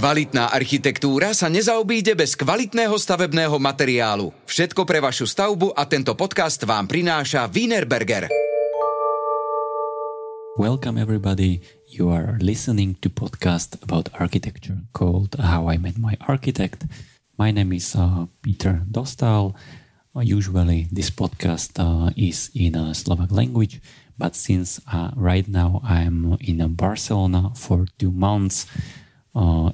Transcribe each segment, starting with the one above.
Kvalitná architektúra sa nezaobíde bez kvalitného stavebného materiálu. Všetko pre vašu stavbu a tento podcast vám prináša Wienerberger. Welcome everybody. You are listening to podcast about architecture called How I Met My Architect. My name is Peter Dostal. Usually this podcast is in Slovak language, but since right now I'm in Barcelona for 2 months,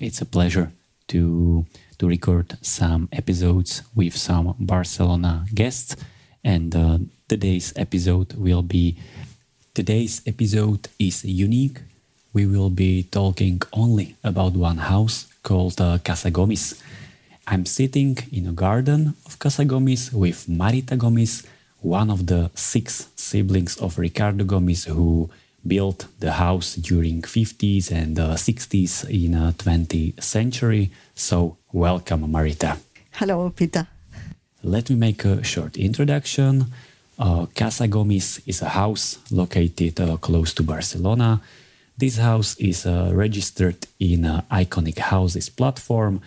it's a pleasure to record some episodes with some Barcelona guests, and today's episode is unique. We will be talking only about one house called Casa Gomis. I'm sitting in a garden of Casa Gomis with Marita Gomis, one of the 6 siblings of Ricardo Gomis, who built the house during 50s and 60s in 20th century. So welcome, Marita. Hello, Peter. Let me make a short introduction. Casa Gomis is a house located close to Barcelona. This house is registered in Iconic Houses platform,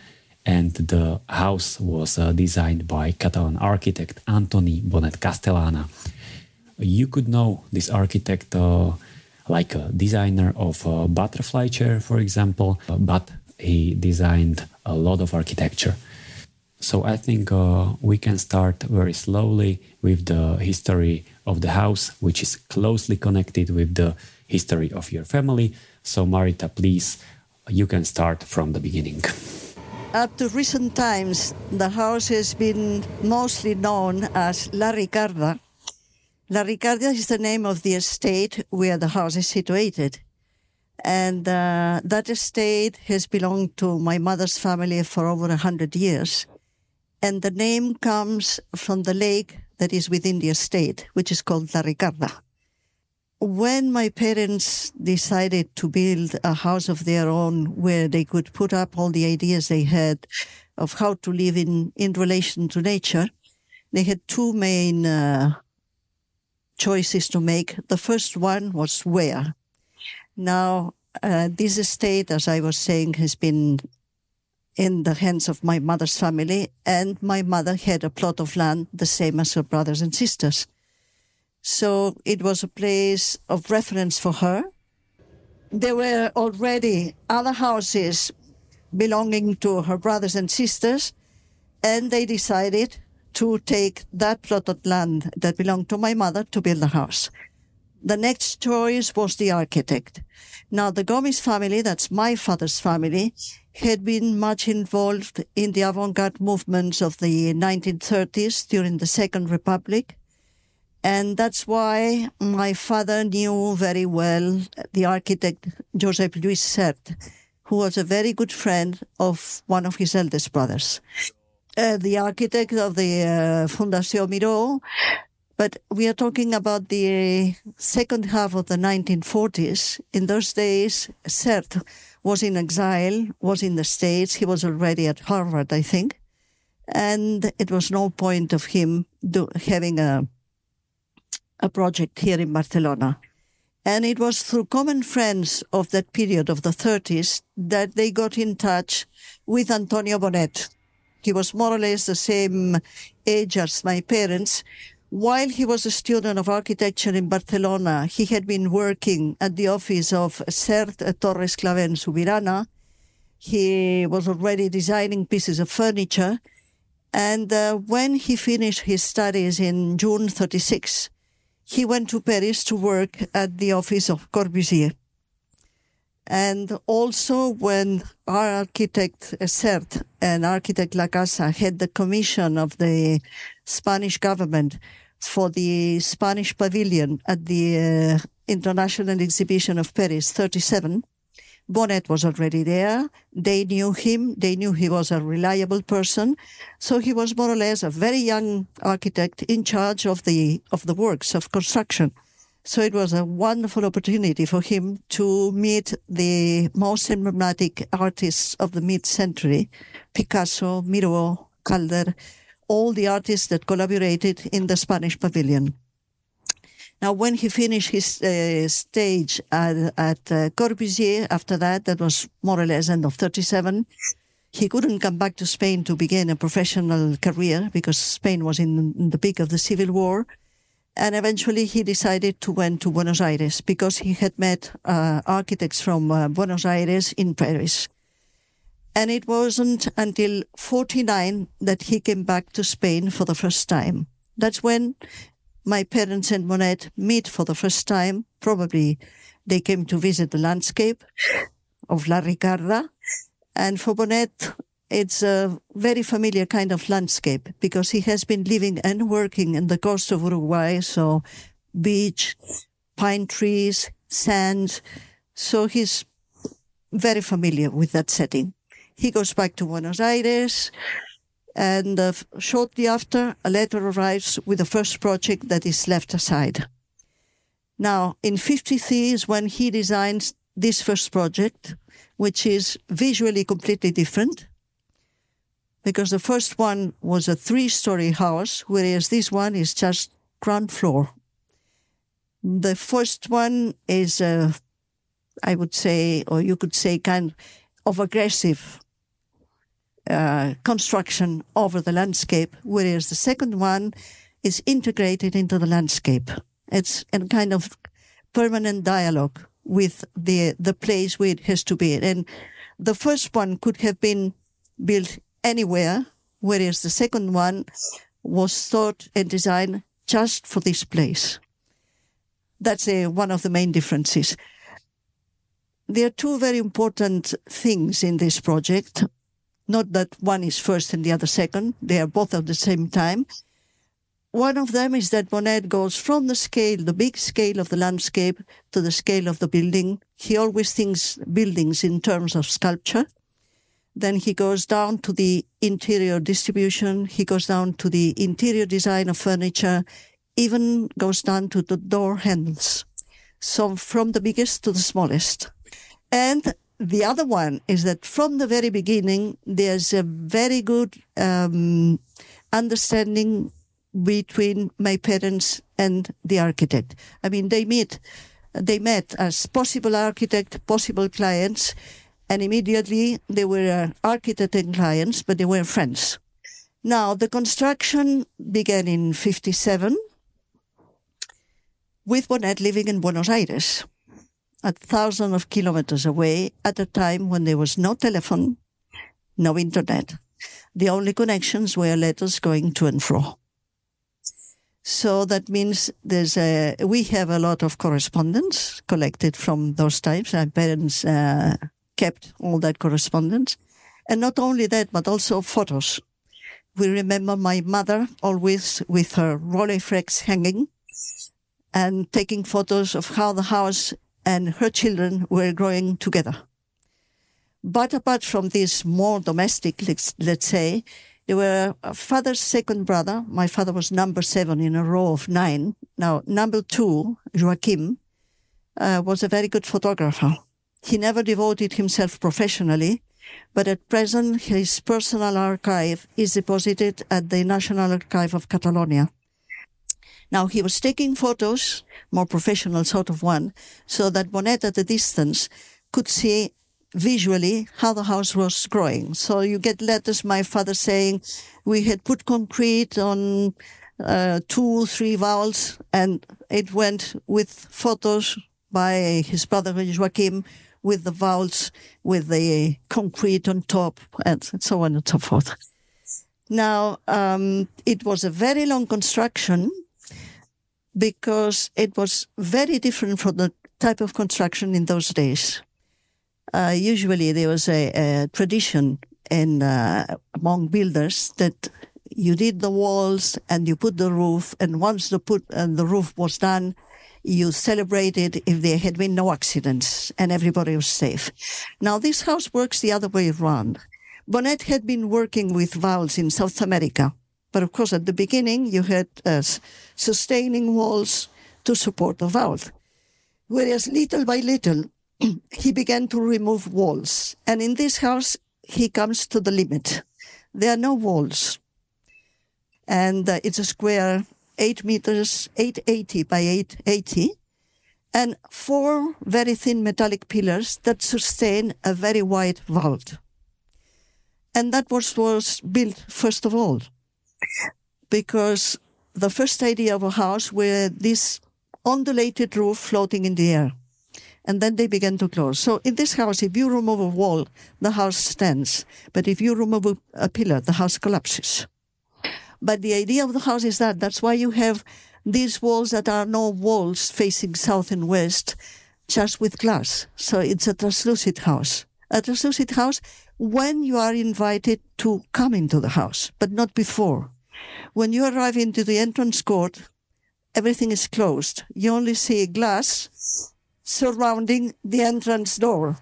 and the house was designed by Catalan architect Antoni Bonet-Castellana. You could know this architect like a designer of a butterfly chair, for example, but he designed a lot of architecture. So I think we can start very slowly with the history of the house, which is closely connected with the history of your family. So Marita, please, you can start from the beginning. Up to recent times, the house has been mostly known as La Ricarda. La Ricarda is the name of the estate where the house is situated. And that estate has belonged to my mother's family for over 100 years. And the name comes from the lake that is within the estate, which is called La Ricarda. When my parents decided to build a house of their own where they could put up all the ideas they had of how to live in relation to nature, they had 2 main choices to make. The first one was where. Now, this estate, as I was saying, has been in the hands of my mother's family, and my mother had a plot of land the same as her brothers and sisters. So it was a place of reference for her. There were already other houses belonging to her brothers and sisters, and they decided to take that plot of land that belonged to my mother to build a house. The next choice was the architect. Now, the Gomis family, that's my father's family, had been much involved in the avant-garde movements of the 1930s during the Second Republic. And that's why my father knew very well the architect Josep Lluís Sert, who was a very good friend of one of his eldest brothers. The architect of the Fundació Miró, but we are talking about the second half of the 1940s. In those days, Sert was in exile, was in the States. He was already at Harvard, I think. And it was no point of him having a project here in Barcelona. And it was through common friends of that period of the 30s that they got in touch with Antonio Bonet. He was more or less the same age as my parents. While he was a student of architecture in Barcelona, he had been working at the office of Sert Torres Clavé Subirana. He was already designing pieces of furniture. And when he finished his studies in June 1936, he went to Paris to work at the office of Corbusier. And also when our architect Sert and architect La Casa had the commission of the Spanish government for the Spanish pavilion at the International Exhibition of Paris, 1937, Bonet was already there. They knew him. They knew he was a reliable person. So he was more or less a very young architect in charge of the works of construction. So it was a wonderful opportunity for him to meet the most emblematic artists of the mid-century, Picasso, Miró, Calder, all the artists that collaborated in the Spanish pavilion. Now, when he finished his stage at Corbusier, after that was more or less end of 37, he couldn't come back to Spain to begin a professional career because Spain was in the peak of the Civil War. And eventually he decided to went to Buenos Aires because he had met architects from Buenos Aires in Paris. And it wasn't until 49 that he came back to Spain for the first time. That's when my parents and Bonet meet for the first time. Probably they came to visit the landscape of La Ricarda. And for Bonet, it's a very familiar kind of landscape because he has been living and working in the coast of Uruguay. So beach, pine trees, sand. So he's very familiar with that setting. He goes back to Buenos Aires. And shortly after, a letter arrives with the first project that is left aside. Now, in 53 is when he designs this first project, which is visually completely different, because the first one was a 3-story house, whereas this one is just ground floor. The first one is, I would say, or you could say, kind of aggressive construction over the landscape, whereas the second one is integrated into the landscape. It's a kind of permanent dialogue with the place where it has to be. And the first one could have been built anywhere, whereas the second one was thought and designed just for this place. That's one of the main differences. There are two very important things in this project. Not that one is first and the other second. They are both at the same time. One of them is that Bonet goes from the scale, the big scale of the landscape, to the scale of the building. He always thinks buildings in terms of sculpture. Then he goes down to the interior distribution. He goes down to the interior design of furniture, even goes down to the door handles. So from the biggest to the smallest. And the other one is that from the very beginning, there's a very good understanding between my parents and the architect. I mean, they met as possible architect, possible clients, and immediately they were architect and clients, but they were friends. Now, the construction began in 57 with Bonet living in Buenos Aires, at thousands of kilometers away, at a time when there was no telephone, no internet. The only connections were letters going to and fro. So that means we have a lot of correspondence collected from those times. Our parents kept all that correspondence. And not only that, but also photos. We remember my mother always with her Rolleiflex hanging and taking photos of how the house and her children were growing together. But apart from this more domestic, let's say, there were father's second brother. My father was number 7 in a row of 9. Now, number 2, Joaquim, was a very good photographer. He never devoted himself professionally, but at present his personal archive is deposited at the National Archive of Catalonia. Now, he was taking photos, more professional sort of one, so that Bonet at a distance could see visually how the house was growing. So you get letters, my father saying, we had put concrete on 2, 3 vowels, and it went with photos by his brother Joaquim with the vowels, with the concrete on top, and so on and so forth. Now, it was a very long construction, because it was very different from the type of construction in those days. Usually there was a tradition among builders that you did the walls and you put the roof, and once the roof was done, you celebrated if there had been no accidents and everybody was safe. Now, this house works the other way around. Bonet had been working with vowels in South America. But of course, at the beginning, you had sustaining walls to support the vowel. Whereas little by little, he began to remove walls. And in this house, he comes to the limit. There are no walls. And it's a square 8 meters, 880 by 880, and 4 very thin metallic pillars that sustain a very wide vault. And that was built first of all, because the first idea of a house were this undulated roof floating in the air. And then they began to close. So in this house, if you remove a wall, the house stands. But if you remove a pillar, the house collapses. But the idea of the house is that. That's why you have these walls that are no walls facing south and west, just with glass. So it's a translucent house. A translucent house when you are invited to come into the house, but not before. When you arrive into the entrance court, everything is closed. You only see glass surrounding the entrance door.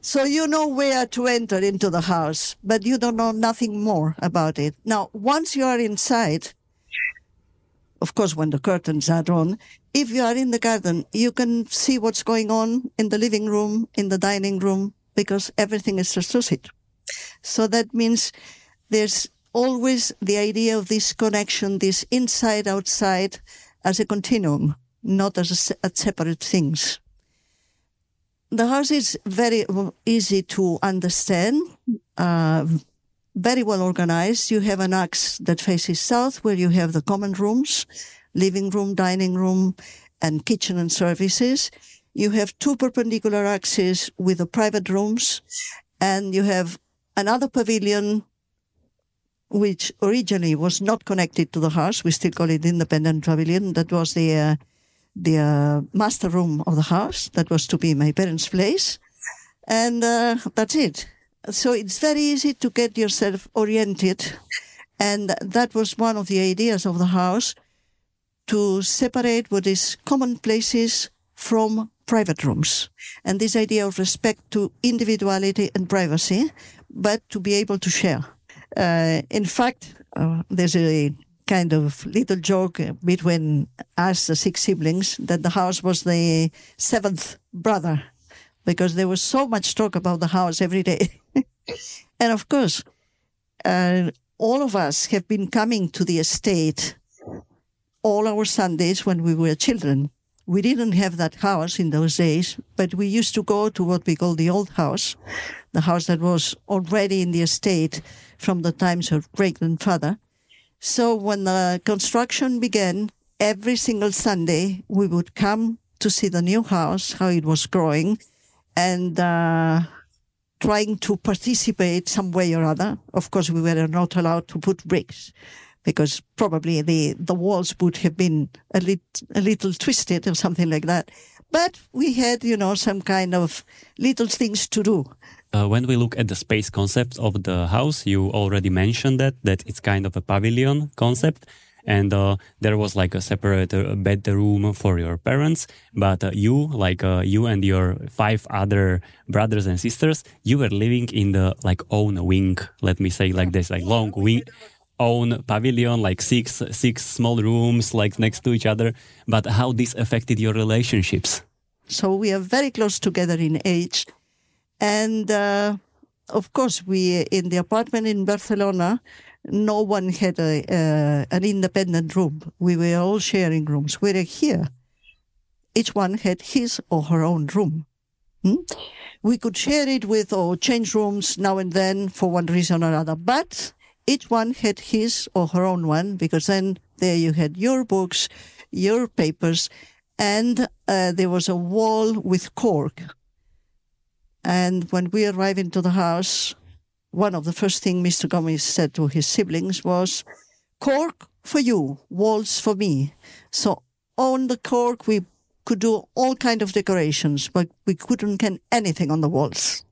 So you know where to enter into the house, but you don't know nothing more about it. Now, once you are inside, of course, when the curtains are drawn, if you are in the garden, you can see what's going on in the living room, in the dining room, because everything is translucent. So that means there's always the idea of this connection, this inside-outside as a continuum, not as separate things. The house is very easy to understand, very well organized. You have an axe that faces south, where you have the common rooms, living room, dining room, and kitchen and services. You have 2 perpendicular axes with the private rooms, and you have another pavilion which originally was not connected to the house. We still call it independent pavilion. That was the master room of the house. That was to be my parents' place. And that's it. So it's very easy to get yourself oriented. And that was one of the ideas of the house, to separate what is common places from private rooms. And this idea of respect to individuality and privacy, but to be able to share. In fact, there's a kind of little joke between us, the 6 siblings, that the house was the 7th brother, because there was so much talk about the house every day. And of course, all of us have been coming to the estate all our Sundays when we were children. We didn't have that house in those days, but we used to go to what we call the old house, the house that was already in the estate from the times of great-grandfather. So when the construction began, every single Sunday we would come to see the new house, how it was growing, and trying to participate some way or other. Of course, we were not allowed to put bricks, because probably the walls would have been a little twisted or something like that. But we had, some kind of little things to do. When we look at the space concept of the house, you already mentioned that it's kind of a pavilion concept. And there was like a separate bedroom for your parents. But you and your 5 other brothers and sisters, you were living in the own wing, let me say like this, long wing. Own pavilion, six small rooms next to each other. But how this affected your relationships? So we are very close together in age, and of course we in the apartment in Barcelona, no one had an independent room. We were all sharing rooms. Whereas here, each one had his or her own room. We could share it with or change rooms now and then for one reason or another, but each one had his or her own one, because then there you had your books, your papers, and there was a wall with cork. And when we arrived into the house, one of the first things Mr. Gomis said to his siblings was, "Cork for you, walls for me." So on the cork, we could do all kinds of decorations, but we couldn't get anything on the walls.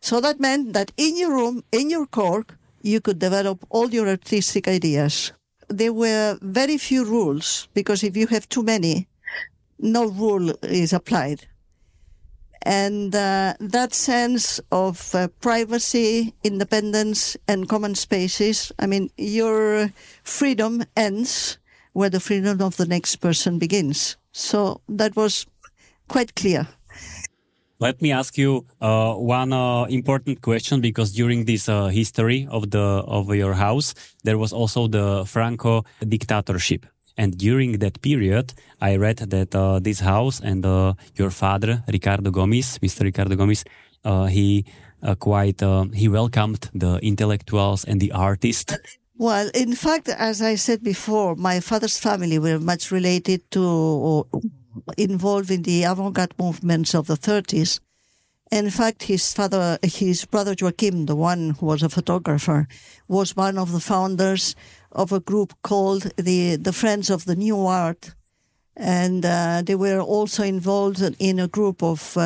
So that meant that in your room, in your cork, you could develop all your artistic ideas. There were very few rules, because if you have too many, no rule is applied. And that sense of privacy, independence, and common spaces, your freedom ends where the freedom of the next person begins. So that was quite clear. Let me ask you one important question, because during this history of your house, there was also the Franco dictatorship. And during that period, I read that this house and your father, Ricardo Gomis, Mr. Ricardo Gomis, he welcomed the intellectuals and the artists. Well, in fact, as I said before, my father's family were much related to or involved in the avant-garde movements of the 30s. In fact, his brother Joaquim, the one who was a photographer, was one of the founders of a group called the Friends of the New Art. And they were also involved in a group of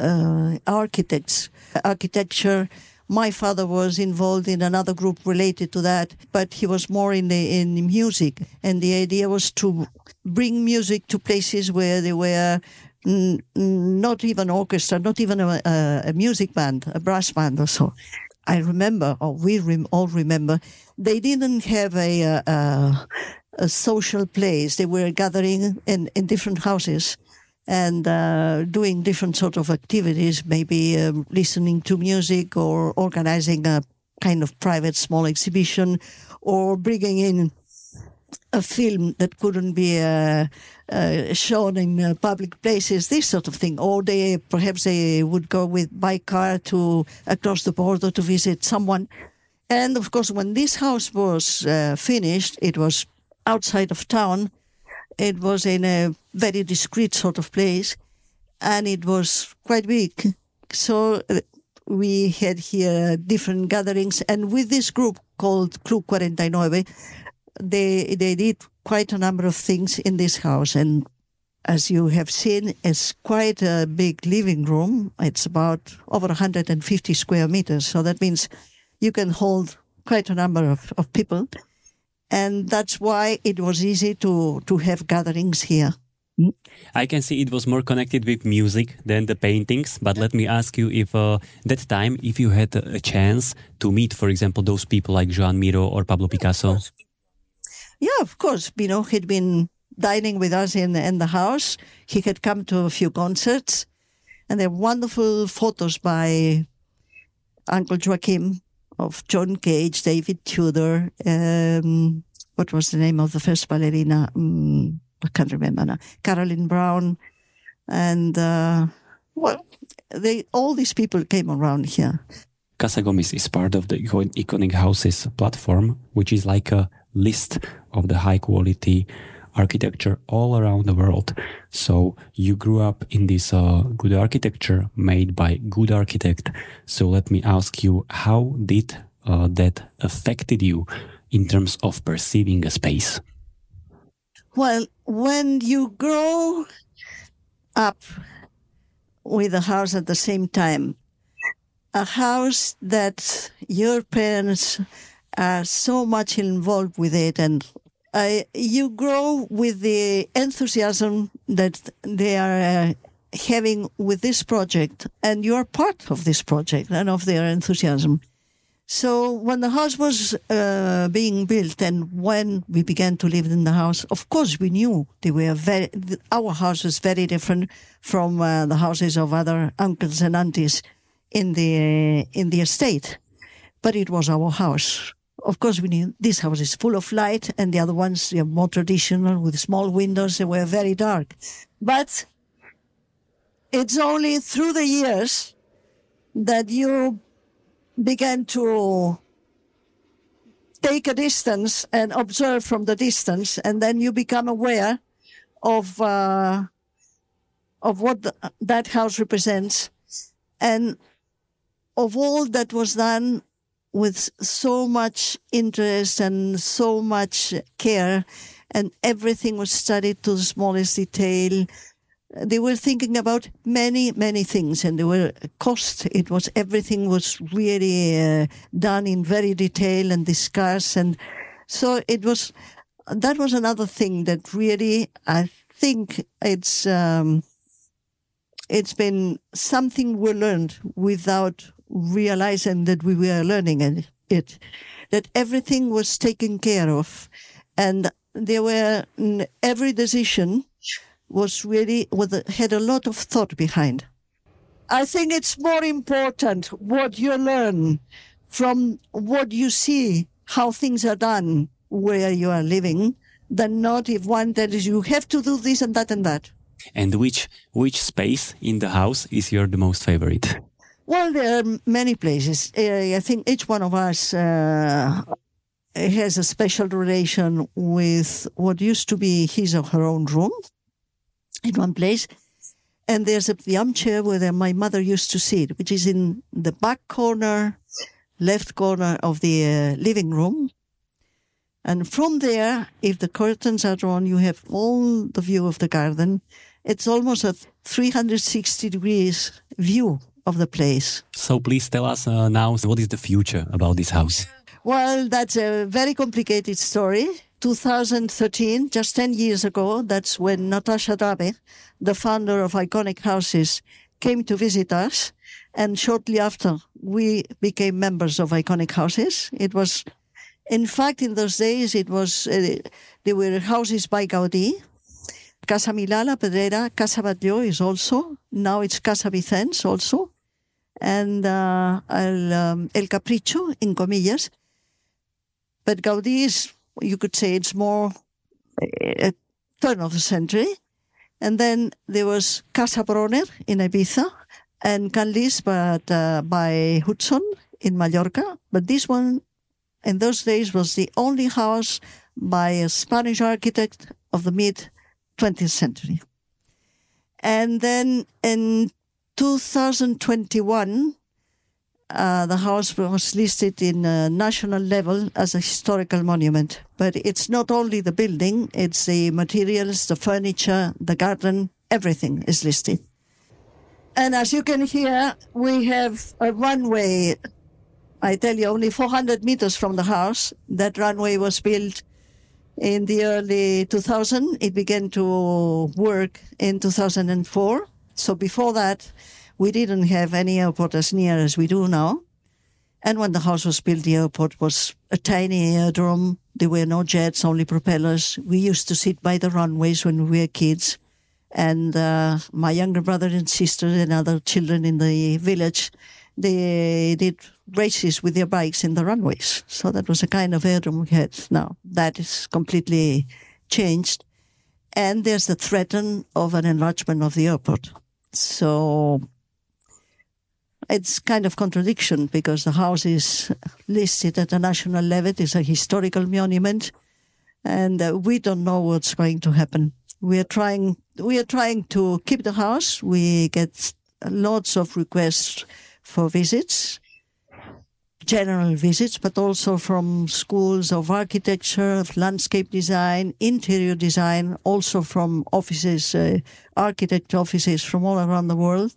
architecture. My father was involved in another group related to that, but he was more in music. And the idea was to bring music to places where they were not even orchestra, not even a music band, a brass band or so. I remember, or we all remember, they didn't have a social place. They were gathering in different houses and doing different sort of activities, maybe listening to music or organizing a kind of private small exhibition or bringing in a film that couldn't be shown in public places, this sort of thing. Or perhaps they would go by car to across the border to visit someone. And of course, when this house was finished, it was outside of town. It was in a very discreet sort of place, and it was quite big. So we had here different gatherings, and with this group called Club Quarantinoeve, they did quite a number of things in this house. And as you have seen, it's quite a big living room. It's about over 150 square meters. So that means you can hold quite a number of people. And that's why it was easy to have gatherings here. I can see it was more connected with music than the paintings. But let me ask you if that time, if you had a chance to meet, for example, those people like Joan Miró or Pablo Picasso. Yeah, of course. Miró had been dining with us in the house. He had come to a few concerts. And there are wonderful photos by Uncle Joaquim of John Cage, David Tudor. What was the name of the first ballerina? I can't remember now. Caroline Brown. And, all these people came around here. Casa Gomis is part of the Iconic Houses platform, which is like a list of the high quality architecture all around the world. So you grew up in this good architecture made by good architect. So let me ask you, how did that affected you in terms of perceiving a space? Well, when you grow up with a house at the same time, a house that your parents are so much involved with it, and you grow with the enthusiasm that they are having with this project, and you are part of this project and of their enthusiasm. So when the house was being built and when we began to live in the house, of course we knew our house was very different from the houses of other uncles and aunties in the estate, but it was our house. Of course, we knew this house is full of light, and the other ones are more traditional with small windows. They were very dark. But it's only through the years that you began to take a distance and observe from the distance, and then you become aware of what that house represents and of all that was done with so much interest and so much care, and everything was studied to the smallest detail. They were thinking about many, many things, and there were costs. It was everything was really done in very detail and discussed, and so it was. That was another thing that really, I think it's been something we learned without realizing that we were learning it, that everything was taken care of, and every decision was really had a lot of thought behind. I think it's more important what you learn from what you see, how things are done where you are living, than not if one tells you have to do this and that and that. And which space in the house is your the most favorite? Well, there are many places. I think each one of us has a special relation with what used to be his or her own room in one place. And there's the armchair where my mother used to sit, which is in the back corner, left corner of the living room. And from there, if the curtains are drawn, you have all the view of the garden. It's almost a 360 degrees view of the place. So please tell us now, what is the future about this house? Well, that's a very complicated story. 2013, just 10 years ago, that's when Natascha Drabbe, the founder of Iconic Houses, came to visit us. And shortly after, we became members of Iconic Houses. It was, in fact, in those days, it was, there were houses by Gaudi. Casa Milà, La Pedrera, Casa Batlló is also. Now it's Casa Vicens also. And El Capricho, in Comillas. But Gaudi is, you could say, it's more a turn of the century. And then there was Casa Bronner in Ibiza and Canlis by Hudson in Mallorca. But this one, in those days, was the only house by a Spanish architect of the mid-20th century. And then in 2021, the house was listed in a national level as a historical monument. But it's not only the building, it's the materials, the furniture, the garden, everything is listed. And as you can hear, we have a runway, I tell you, only 400 meters from the house. That runway was built in the early 2000s. It began to work in 2004. So before that, we didn't have any airport as near as we do now. And when the house was built, the airport was a tiny aerodrome. There were no jets, only propellers. We used to sit by the runways when we were kids. And my younger brother and sister and other children in the village, they did races with their bikes in the runways. So that was a kind of aerodrome we had. Now that is completely changed. And there's the threat of an enlargement of the airport. So it's kind of contradiction because the house is listed at a national level. It's a historical monument. And we don't know what's going to happen. We are trying to keep the house. We get lots of requests for visits, general visits, but also from schools of architecture, of landscape design, interior design, also from offices, architect offices from all around the world.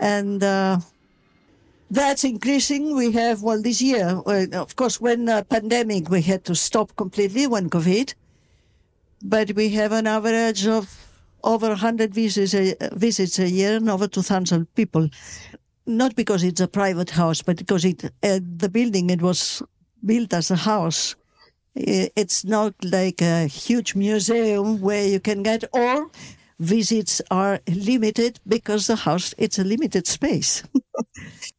And that's increasing. We have, well, this year, of course, when the pandemic, we had to stop completely when COVID, but we have an average of over 100 visits a year and over 2,000 people. Not because it's a private house, but because the building, it was built as a house. It's not like a huge museum where you can get, or visits are limited because the house, it's a limited space.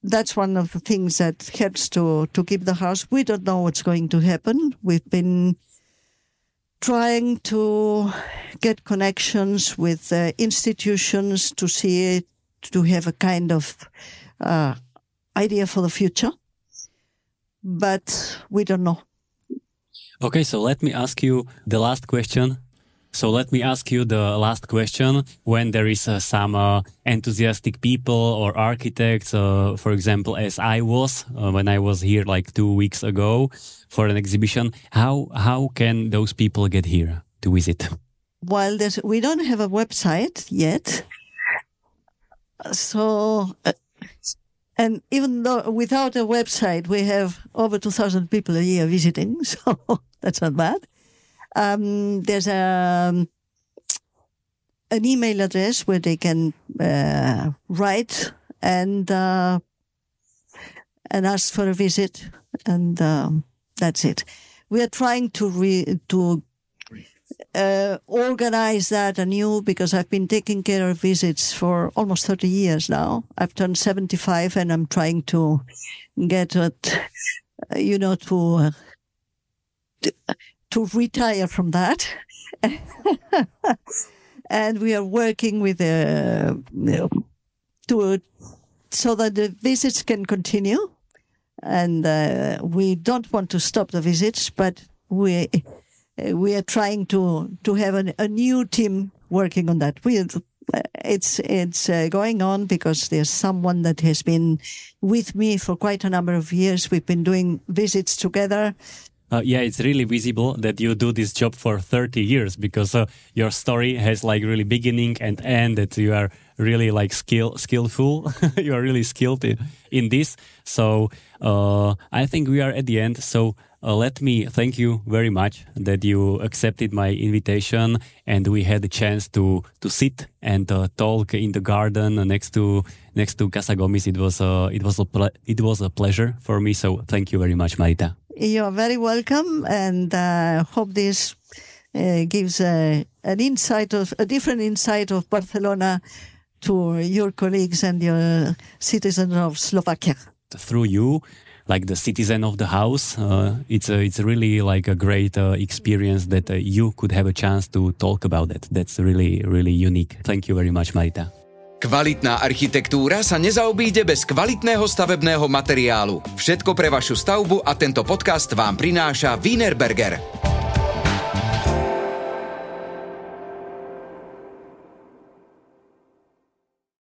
That's one of the things that helps to keep the house. We don't know what's going to happen. We've been trying to get connections with institutions to see it, to have a kind of idea for the future. But we don't know. Okay, so let me ask you the last question. When there is some enthusiastic people or architects, for example, as I was when I was here like 2 weeks ago for an exhibition, how can those people get here to visit? Well, we don't have a website yet. So, and even though without a website, we have over 2,000 people a year visiting, so that's not bad. There's an email address where they can write and ask for a visit, and that's it. We are trying to organize that anew because I've been taking care of visits for almost 30 years now. I've turned 75 and I'm trying to get it, you know, to to retire from that. And we are working with so that the visits can continue. And we don't want to stop the visits, but we are trying to have a new team working on that. It's going on because there's someone that has been with me for quite a number of years. We've been doing visits together. Yeah, it's really visible that you do this job for 30 years because your story has like really beginning and end, that you are really like skillful. You are really skilled in this. So I think we are at the end. So let me thank you very much that you accepted my invitation and we had the chance to sit and talk in the garden next to Casa Gomis. It was a pleasure for me. So thank you very much, Marita. You're very welcome, and I hope this gives a different insight of Barcelona to your colleagues and your citizens of Slovakia. Through you, like the citizen of the house, it's really like a great experience that you could have a chance to talk about it. That's really, really unique. Thank you very much, Marita. Kvalitná architektúra sa nezaobíde bez kvalitného stavebného materiálu. Všetko pre vašu stavbu a tento podcast vám prináša Wienerberger.